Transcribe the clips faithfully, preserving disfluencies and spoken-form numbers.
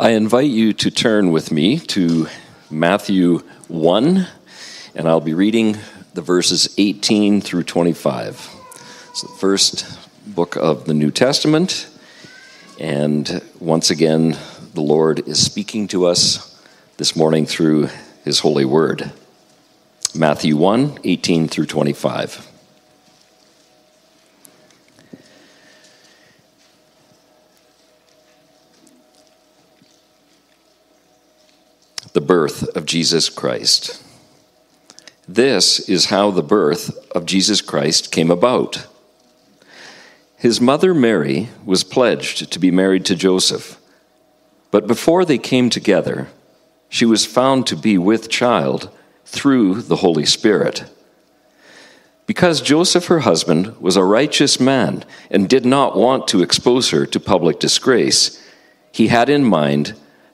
I invite you to turn with me to Matthew one, and I'll be reading the verses eighteen through twenty-five. It's the first book of the New Testament, and once again, the Lord is speaking to us this morning through His holy word. Matthew one, eighteen through twenty-five. The birth of Jesus Christ. This is how the birth of Jesus Christ came about. His mother Mary was pledged to be married to Joseph, but before they came together, she was found to be with child through the Holy Spirit. Because Joseph, her husband, was a righteous man and did not want to expose her to public disgrace, he had in mind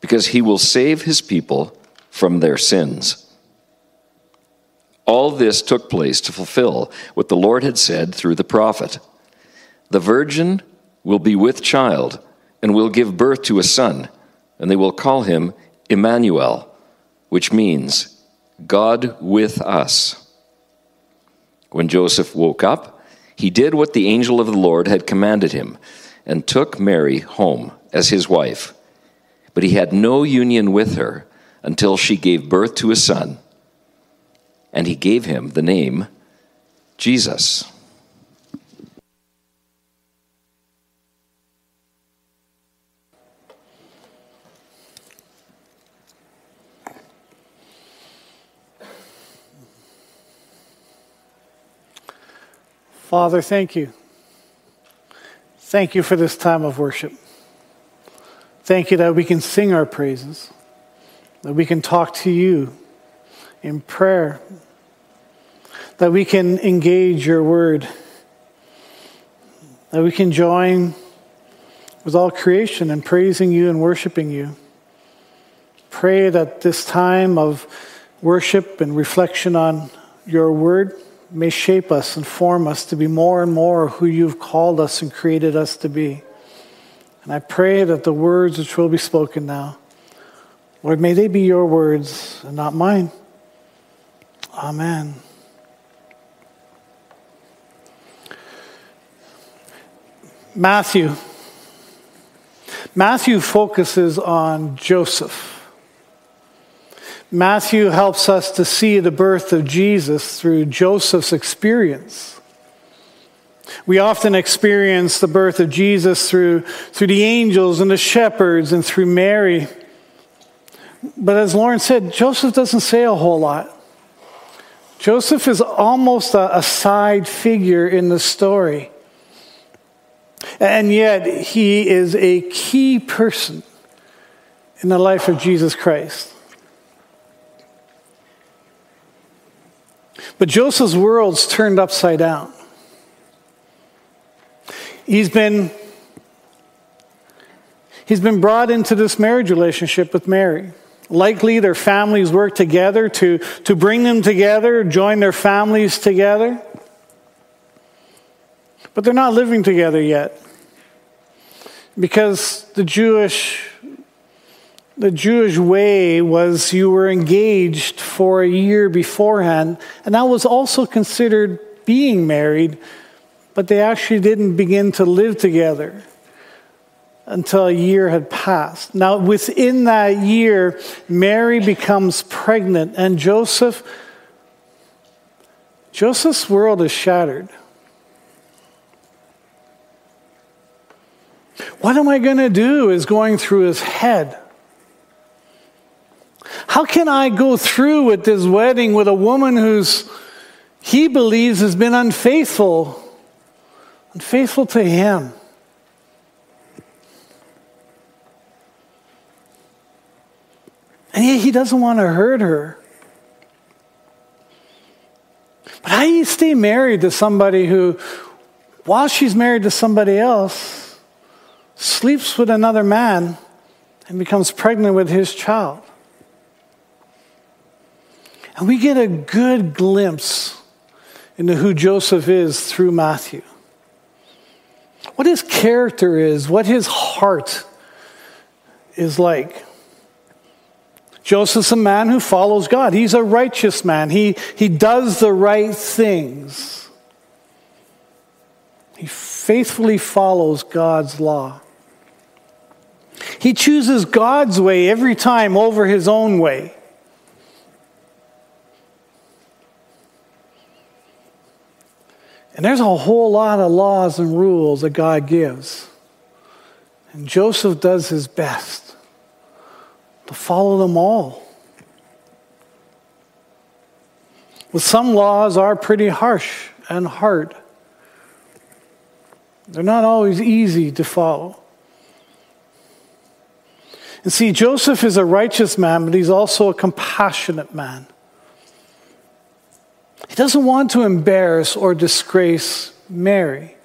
because he will save his people from their sins." All this took place to fulfill what the Lord had said through the prophet. "The virgin will be with child and will give birth to a son, and they will call him Emmanuel," which means God with us. When Joseph woke up, he did what the angel of the Lord had commanded him and took Mary home as his wife. But he had no union with her until she gave birth to a son, and he gave him the name Jesus. Father, thank you. Thank you for this time of worship. Thank you that we can sing our praises, that we can talk to you in prayer, that we can engage your word, that we can join with all creation in praising you and worshiping you. Pray that this time of worship and reflection on your word may shape us and form us to be more and more who you've called us and created us to be. And I pray that the words which will be spoken now, Lord, may they be your words and not mine. Amen. Matthew. Matthew focuses on Joseph. Matthew helps us to see the birth of Jesus through Joseph's experience. We often experience the birth of Jesus through, through the angels and the shepherds and through Mary. But as Lauren said, Joseph doesn't say a whole lot. Joseph is almost a, a side figure in the story. And yet he is a key person in the life of Jesus Christ. But Joseph's world's turned upside down. He's been, he's been brought into this marriage relationship with Mary. Likely their families work together to, to bring them together, join their families together. But they're not living together yet, because the Jewish, the Jewish way was you were engaged for a year beforehand, and that was also considered being married, but they actually didn't begin to live together until a year had passed. Now, within that year, Mary becomes pregnant, and Joseph, Joseph's world is shattered. What am I going to do is going through his head. How can I go through with this wedding with a woman who's he believes has been unfaithful, unfaithful to him? And he, he doesn't want to hurt her. But how do you stay married to somebody who, while she's married to somebody else, sleeps with another man and becomes pregnant with his child? And we get a good glimpse into who Joseph is through Matthew. What his character is, what his heart is like. Joseph's a man who follows God. He's a righteous man. He, he does the right things. He faithfully follows God's law. He chooses God's way every time over his own way. And there's a whole lot of laws and rules that God gives. And Joseph does his best to follow them all. Well, some laws are pretty harsh and hard. They're not always easy to follow. And see, Joseph is a righteous man, but he's also a compassionate man. He doesn't want to embarrass or disgrace Mary.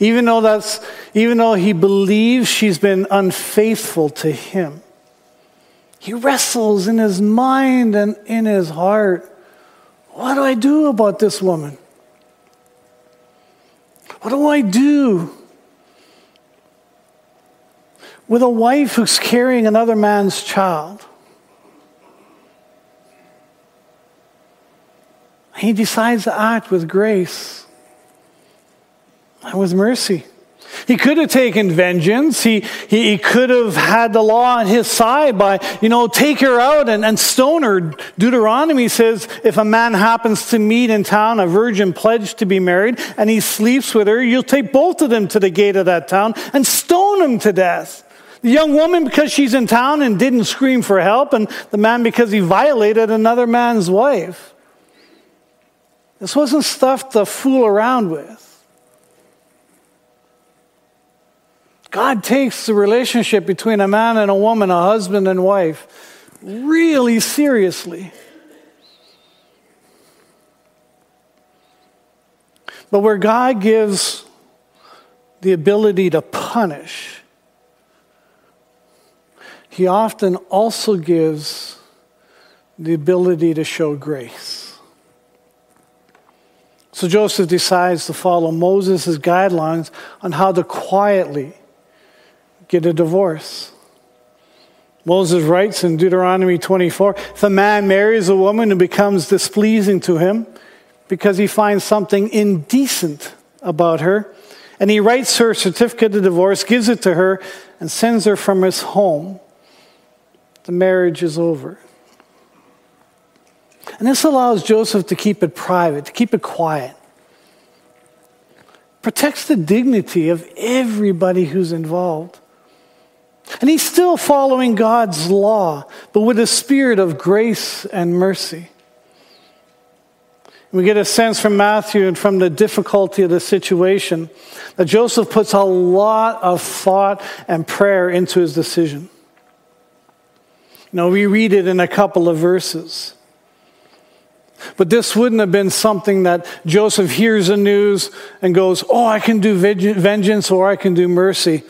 Even though that's, even though he believes she's been unfaithful to him. He wrestles in his mind and in his heart. What do I do about this woman? What do I do with a wife who's carrying another man's child? He decides to act with grace and with mercy. He could have taken vengeance. He, he, he could have had the law on his side by, you know, take her out and, and stone her. Deuteronomy says, if a man happens to meet in town a virgin pledged to be married and he sleeps with her, you'll take both of them to the gate of that town and stone him to death. The young woman because she's in town and didn't scream for help, and the man because he violated another man's wife. This wasn't stuff to fool around with. God takes the relationship between a man and a woman, a husband and wife, really seriously. But where God gives the ability to punish, he often also gives the ability to show grace. So Joseph decides to follow Moses' guidelines on how to quietly get a divorce. Moses writes in Deuteronomy twenty-four, if a man marries a woman who becomes displeasing to him because he finds something indecent about her, and he writes her certificate of divorce, gives it to her, and sends her from his home, the marriage is over. And this allows Joseph to keep it private, to keep it quiet. Protects the dignity of everybody who's involved. And he's still following God's law, but with a spirit of grace and mercy. We get a sense from Matthew and from the difficulty of the situation that Joseph puts a lot of thought and prayer into his decision. You know, we read it in a couple of verses. But this wouldn't have been something that Joseph hears the news and goes, oh, I can do vengeance or I can do mercy.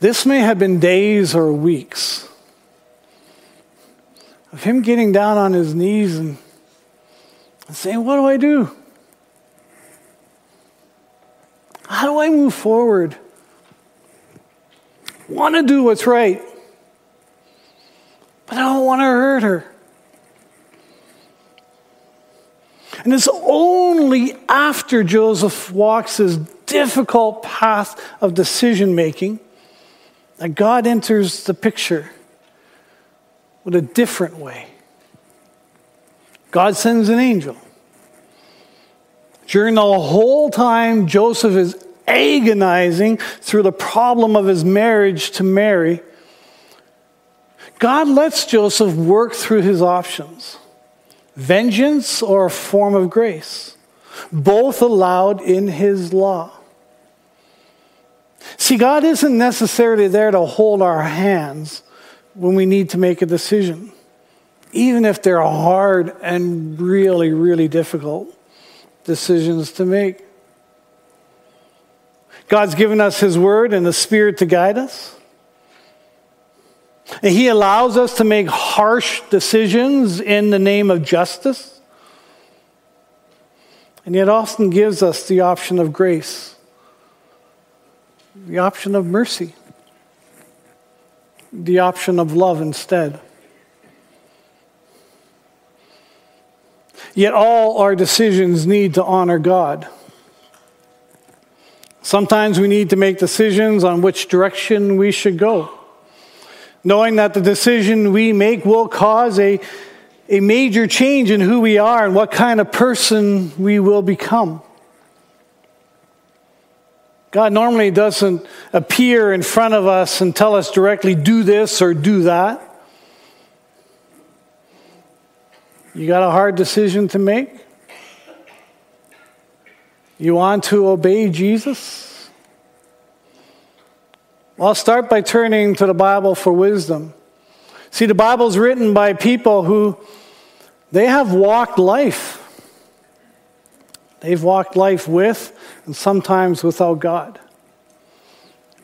This may have been days or weeks of him getting down on his knees and saying, what do I do? How do I move forward? I want to do what's right, but I don't want to hurt her. And it's only after Joseph walks this difficult path of decision-making that God enters the picture with a different way. God sends an angel. During the whole time, Joseph is agonizing through the problem of his marriage to Mary. God lets Joseph work through his options. Vengeance or a form of grace, both allowed in his law. See, God isn't necessarily there to hold our hands when we need to make a decision, even if they're hard and really, really difficult decisions to make. God's given us his word and the Spirit to guide us. And he allows us to make harsh decisions in the name of justice. And yet often gives us the option of grace, the option of mercy, the option of love instead. Yet all our decisions need to honor God. Sometimes we need to make decisions on which direction we should go, knowing that the decision we make will cause a, a major change in who we are and what kind of person we will become. God normally doesn't appear in front of us and tell us directly, do this or do that. You got a hard decision to make? You want to obey Jesus? Well, I'll start by turning to the Bible for wisdom. See, the Bible's written by people who, they have walked life. They've walked life with and sometimes without God.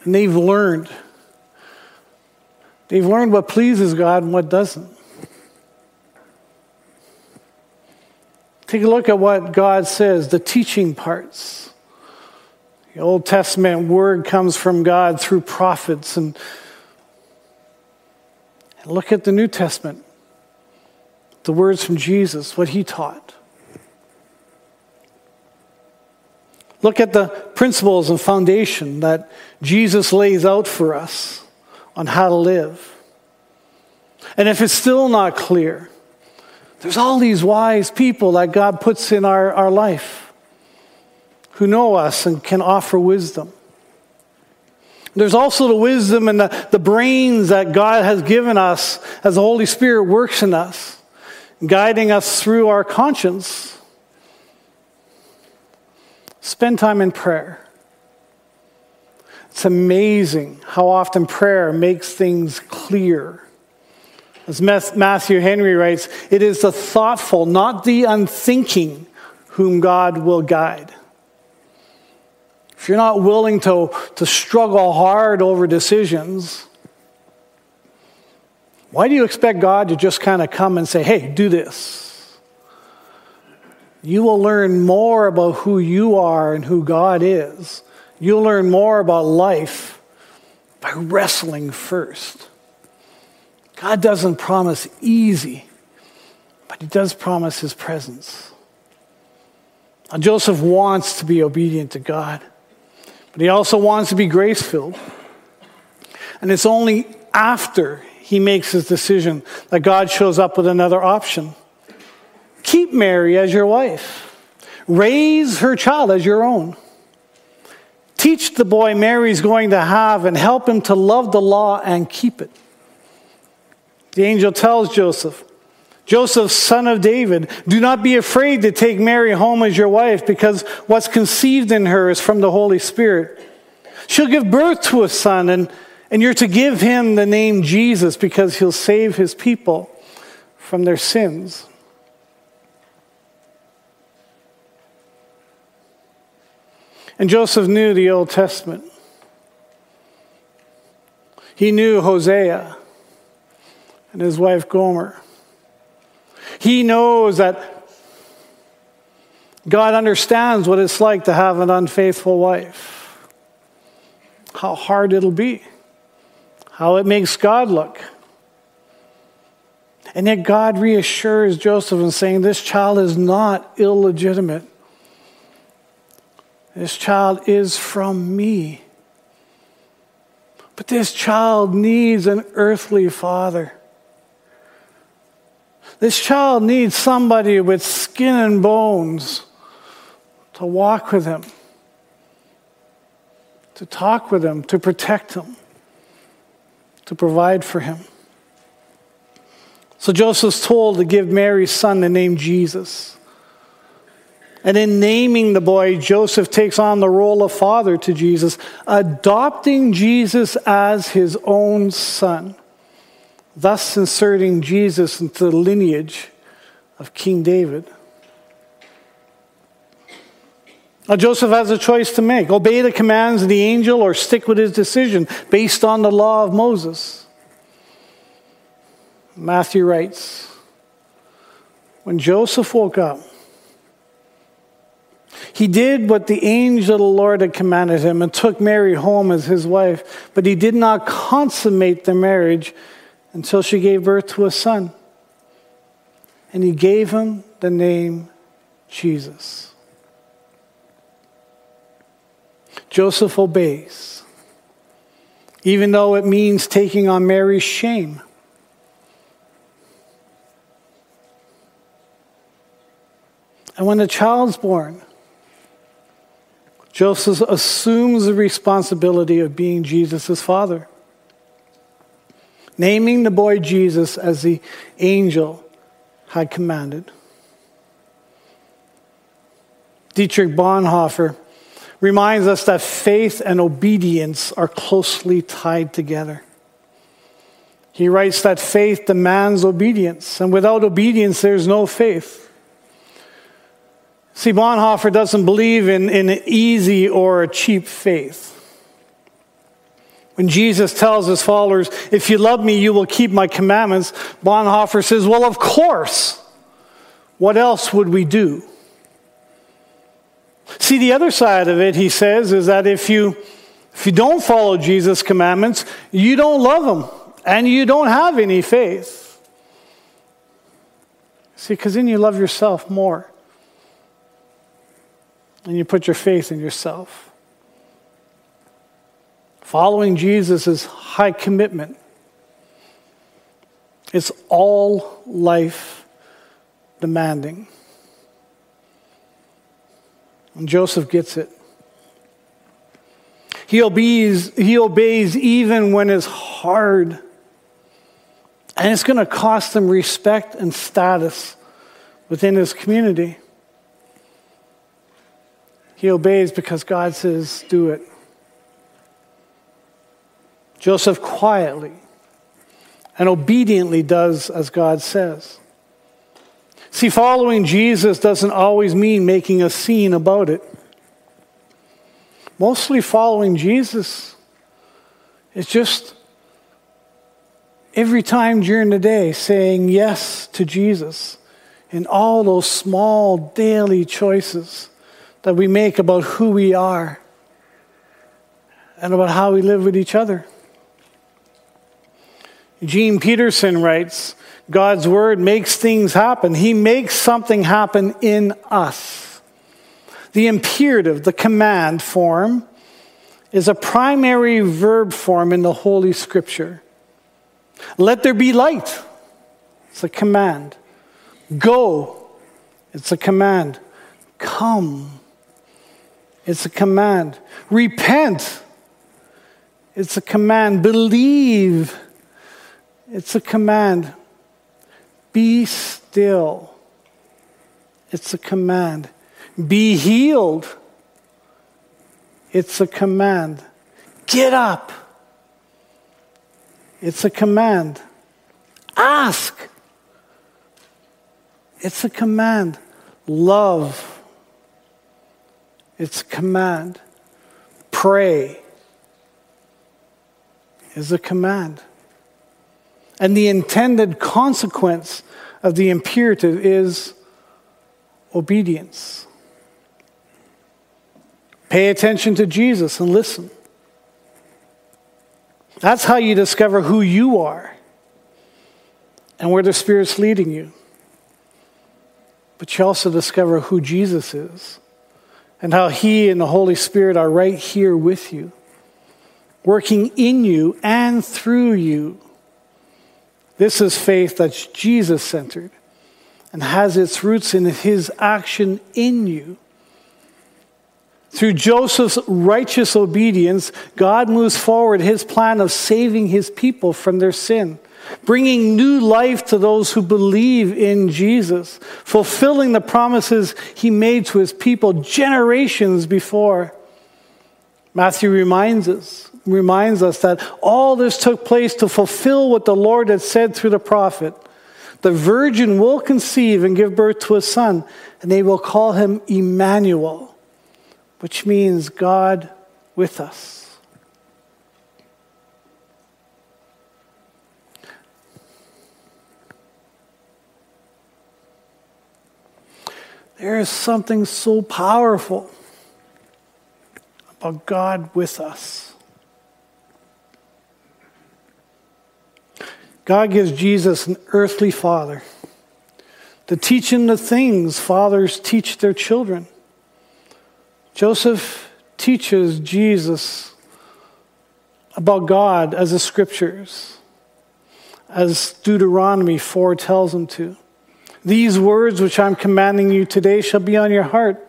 And they've learned. They've learned what pleases God and what doesn't. Take a look at what God says, the teaching parts. The Old Testament word comes from God through prophets. And look at the New Testament. The words from Jesus, what he taught. Look at the principles and foundation that Jesus lays out for us on how to live. And if it's still not clear, there's all these wise people that God puts in our, our life, who know us and can offer wisdom. There's also the wisdom and the, the brains that God has given us as the Holy Spirit works in us, guiding us through our conscience. Spend time in prayer. It's amazing how often prayer makes things clear. As Matthew Henry writes, it is the thoughtful, not the unthinking, whom God will guide. If you're not willing to, to struggle hard over decisions, why do you expect God to just kind of come and say, hey, do this? You will learn more about who you are and who God is. You'll learn more about life by wrestling first. God doesn't promise easy, but he does promise his presence. Now, Joseph wants to be obedient to God. But he also wants to be grace-filled. And it's only after he makes his decision that God shows up with another option. Keep Mary as your wife. Raise her child as your own. Teach the boy Mary's going to have and help him to love the law and keep it. The angel tells Joseph, Joseph, son of David, do not be afraid to take Mary home as your wife, because what's conceived in her is from the Holy Spirit. She'll give birth to a son, and, and you're to give him the name Jesus, because he'll save his people from their sins. And Joseph knew the Old Testament. He knew Hosea and his wife Gomer. He knows that God understands what it's like to have an unfaithful wife. How hard it'll be. How it makes God look. And yet God reassures Joseph in saying, this child is not illegitimate. This child is from me. But this child needs an earthly father. This child needs somebody with skin and bones to walk with him, to talk with him, to protect him, to provide for him. So Joseph's told to give Mary's son the name Jesus. And in naming the boy, Joseph takes on the role of father to Jesus, adopting Jesus as his own son, thus inserting Jesus into the lineage of King David. Now, Joseph has a choice to make. Obey the commands of the angel or stick with his decision based on the law of Moses. Matthew writes, when Joseph woke up, he did what the angel of the Lord had commanded him and took Mary home as his wife, but he did not consummate the marriage until she gave birth to a son. And he gave him the name Jesus. Joseph obeys, even though it means taking on Mary's shame. And when the child's born, Joseph assumes the responsibility of being Jesus' father, naming the boy Jesus as the angel had commanded. Dietrich Bonhoeffer reminds us that faith and obedience are closely tied together. He writes that faith demands obedience, and without obedience, there's no faith. See, Bonhoeffer doesn't believe in, in an easy or a cheap faith. When Jesus tells his followers, if you love me, you will keep my commandments, Bonhoeffer says, well, of course. What else would we do? See, the other side of it, he says, is that if you, if you don't follow Jesus' commandments, you don't love him, and you don't have any faith. See, because then you love yourself more, and you put your faith in yourself. Following Jesus is high commitment. It's all life demanding. And Joseph gets it. He obeys, he obeys even when it's hard. And it's going to cost him respect and status within his community. He obeys because God says, do it. Joseph quietly and obediently does as God says. See, following Jesus doesn't always mean making a scene about it. Mostly following Jesus is just every time during the day saying yes to Jesus in all those small daily choices that we make about who we are and about how we live with each other. Gene Peterson writes, God's word makes things happen. He makes something happen in us. The imperative, the command form, is a primary verb form in the Holy Scripture. Let there be light. It's a command. Go. It's a command. Come. It's a command. Repent. It's a command. Believe. It's a command. Be still. It's a command. Be healed. It's a command. Get up. It's a command. Ask. It's a command. Love. It's a command. Pray is a command. And the intended consequence of the imperative is obedience. Pay attention to Jesus and listen. That's how you discover who you are and where the Spirit's leading you. But you also discover who Jesus is, and how he and the Holy Spirit are right here with you, working in you and through you. This is faith that's Jesus-centered and has its roots in his action in you. Through Joseph's righteous obedience, God moves forward his plan of saving his people from their sin, bringing new life to those who believe in Jesus, fulfilling the promises he made to his people generations before, Matthew reminds us, reminds us that all this took place to fulfill what the Lord had said through the prophet. The virgin will conceive and give birth to a son, and they will call him Emmanuel, which means God with us. There is something so powerful about God with us. God gives Jesus an earthly father to teach him the things fathers teach their children. Joseph teaches Jesus about God as the scriptures, as Deuteronomy four tells him to. These words which I'm commanding you today shall be on your heart.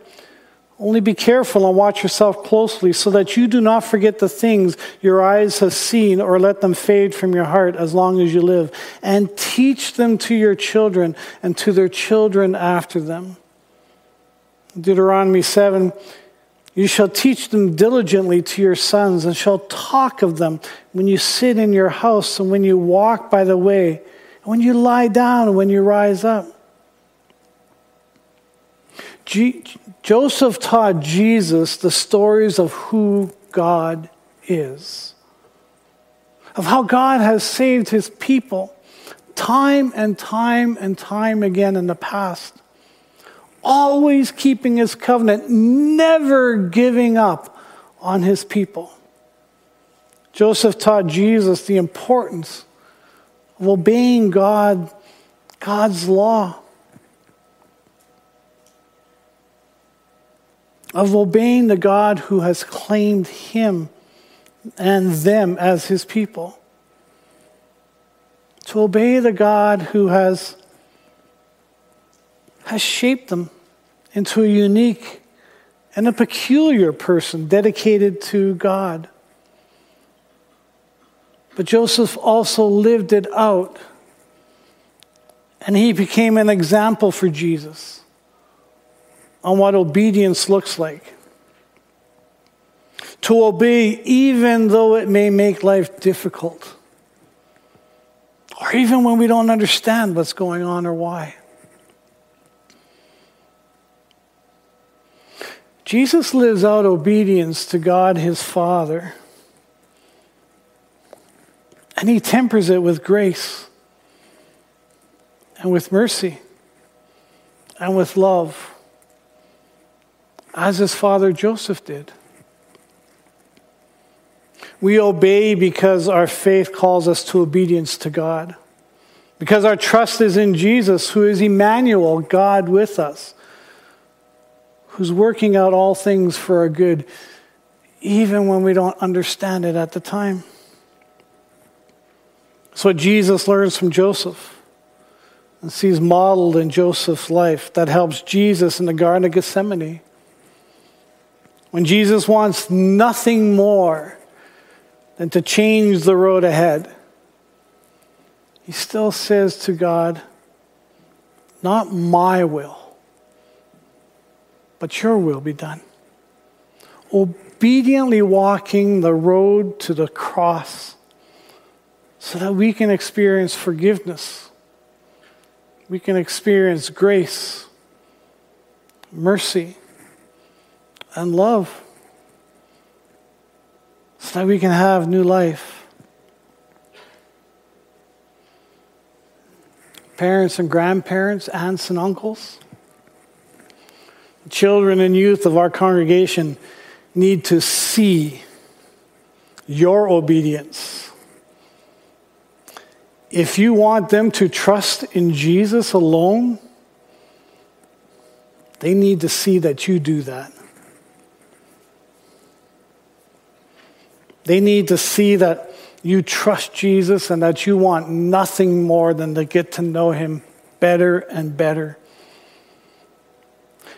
Only be careful and watch yourself closely so that you do not forget the things your eyes have seen or let them fade from your heart as long as you live. And teach them to your children and to their children after them. Deuteronomy seven, you shall teach them diligently to your sons and shall talk of them when you sit in your house and when you walk by the way, and when you lie down and when you rise up. G- Joseph taught Jesus the stories of who God is, of how God has saved his people time and time and time again in the past, always keeping his covenant, never giving up on his people. Joseph taught Jesus the importance of obeying God, God's law, of obeying the God who has claimed him and them as his people. To obey the God who has, has shaped them into a unique and a peculiar person dedicated to God. But Joseph also lived it out, and he became an example for Jesus on what obedience looks like. To obey even though it may make life difficult, or even when we don't understand what's going on or why. Jesus lives out obedience to God his Father, and he tempers it with grace and with mercy and with love, as his father Joseph did. We obey because our faith calls us to obedience to God, because our trust is in Jesus, who is Emmanuel, God with us, who's working out all things for our good, even when we don't understand it at the time. That's what Jesus learns from Joseph and sees modeled in Joseph's life that helps Jesus in the Garden of Gethsemane, when Jesus wants nothing more than to change the road ahead. He still says to God, not my will, but your will be done. Obediently walking the road to the cross so that we can experience forgiveness. We can experience grace, mercy, and love, so that we can have new life. Parents and grandparents, aunts and uncles, children and youth of our congregation need to see your obedience. If you want them to trust in Jesus alone, they need to see that you do that. They need to see that you trust Jesus and that you want nothing more than to get to know him better and better.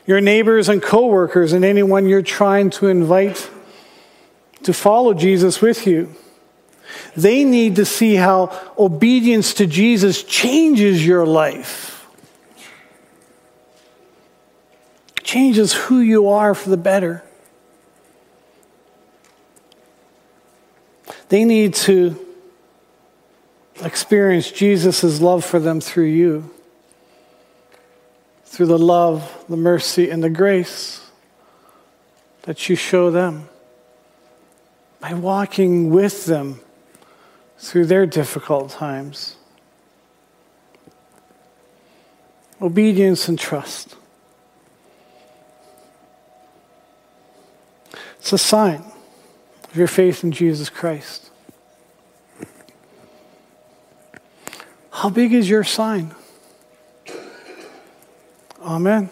Your neighbors and coworkers and anyone you're trying to invite to follow Jesus with you, they need to see how obedience to Jesus changes your life, changes who you are for the better. They need to experience Jesus' love for them through you, through the love, the mercy, and the grace that you show them by walking with them through their difficult times. Obedience and trust. It's a sign of your faith in Jesus Christ. How big is your sign? Amen.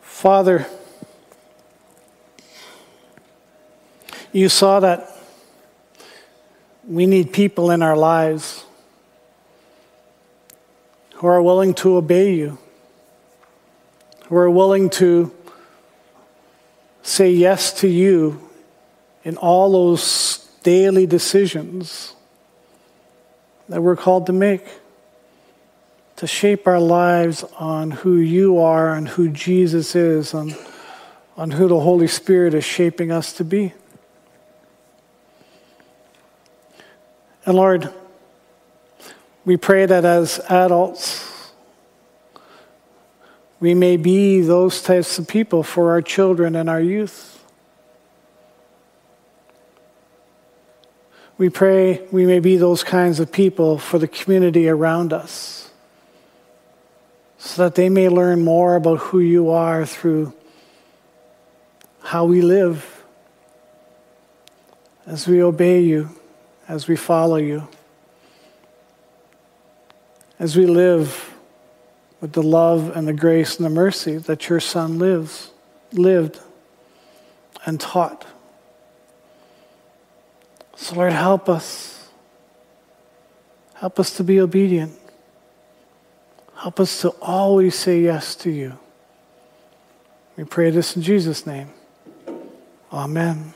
Father, you saw that we need people in our lives who are willing to obey you, who are willing to say yes to you in all those daily decisions that we're called to make, to shape our lives on who you are and who Jesus is, on, on who the Holy Spirit is shaping us to be. And Lord, we pray that as adults, we may be those types of people for our children and our youth. We pray we may be those kinds of people for the community around us, so that they may learn more about who you are through how we live, as we obey you, as we follow you, as we live with the love and the grace and the mercy that your Son lives, lived and taught. So Lord, help us. Help us to be obedient. Help us to always say yes to you. We pray this in Jesus' name. Amen.